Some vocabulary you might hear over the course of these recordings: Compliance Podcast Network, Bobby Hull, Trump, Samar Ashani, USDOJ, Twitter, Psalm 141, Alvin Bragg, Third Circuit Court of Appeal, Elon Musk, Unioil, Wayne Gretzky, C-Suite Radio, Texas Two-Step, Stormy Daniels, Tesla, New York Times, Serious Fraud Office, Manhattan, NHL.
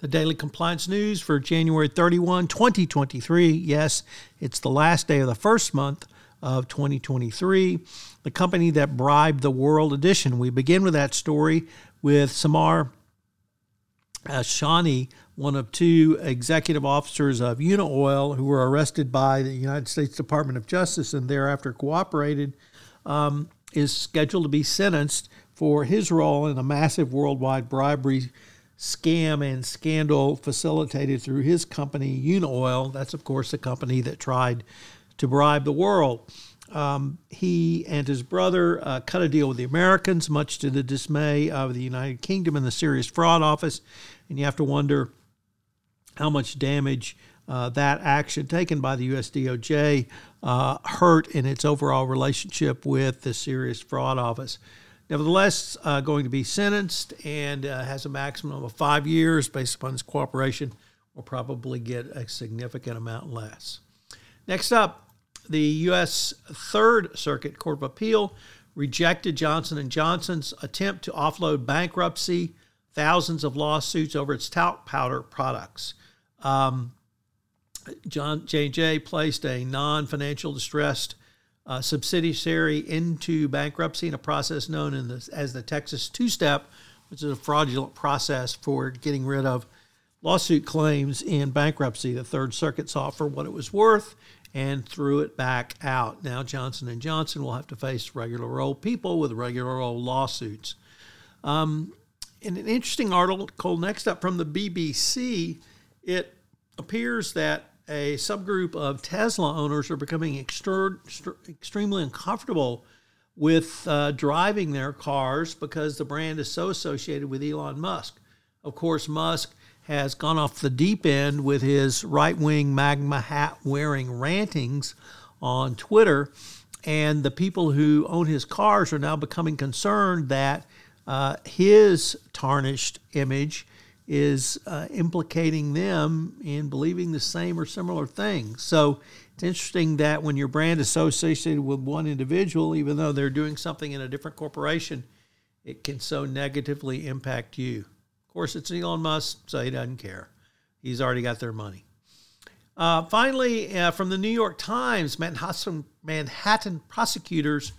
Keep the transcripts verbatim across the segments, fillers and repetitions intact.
The Daily Compliance News for January thirty-first, twenty twenty-three. Yes, it's the last day of the first month of twenty twenty-three. The company that bribed the world edition. We begin with that story with Samar Ashani, one of two executive officers of Unioil, who were arrested by the United States Department of Justice and thereafter cooperated, um, is scheduled to be sentenced for his role in a massive worldwide bribery scam and scandal facilitated through his company, Unioil. That's, of course, the company that tried to bribe the world. Um, he and his brother uh, cut a deal with the Americans, much to the dismay of the United Kingdom and the Serious Fraud Office. And you have to wonder how much damage uh, that action taken by the U S D O J uh, hurt in its overall relationship with the Serious Fraud Office. Nevertheless, uh, going to be sentenced and uh, has a maximum of five years based upon his cooperation. Will probably get a significant amount less. Next up, the U S Third Circuit Court of Appeal rejected Johnson and Johnson's attempt to offload bankruptcy, thousands of lawsuits over its talc powder products. Um, John J and J placed a non-financial distressed Uh, subsidiary into bankruptcy in a process known in the, as the Texas Two-Step, which is a fraudulent process for getting rid of lawsuit claims in bankruptcy. The Third Circuit saw for what it was worth and threw it back out. Now Johnson and Johnson will have to face regular old people with regular old lawsuits. Um, in an interesting article next up from the B B C, it appears that a subgroup of Tesla owners are becoming extra, extra, extremely uncomfortable with uh, driving their cars because the brand is so associated with Elon Musk. Of course, Musk has gone off the deep end with his right-wing magma hat-wearing rantings on Twitter, and the people who own his cars are now becoming concerned that uh, his tarnished image is uh, implicating them in believing the same or similar things. So it's interesting that when your brand is so associated with one individual, even though they're doing something in a different corporation, it can so negatively impact you. Of course, it's Elon Musk, so he doesn't care. He's already got their money. Uh, finally, uh, from the New York Times, Manhattan, Manhattan prosecutors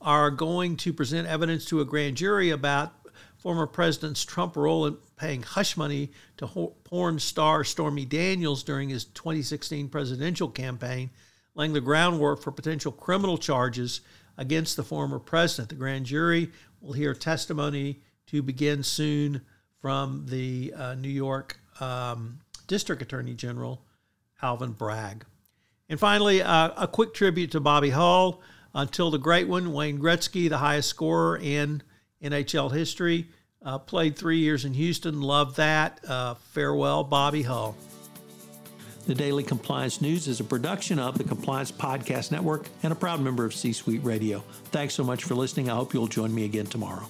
are going to present evidence to a grand jury about former President's Trump role in paying hush money to porn star Stormy Daniels during his twenty sixteen presidential campaign, laying the groundwork for potential criminal charges against the former president. The grand jury will hear testimony to begin soon from the uh, New York um, District Attorney General, Alvin Bragg. And finally, uh, a quick tribute to Bobby Hull. Until the great one, Wayne Gretzky, the highest scorer in N H L history, uh, played three years in Houston. Love that. Uh, farewell, Bobby Hull. The Daily Compliance News is a production of the Compliance Podcast Network and a proud member of C-Suite Radio. Thanks so much for listening. I hope you'll join me again tomorrow.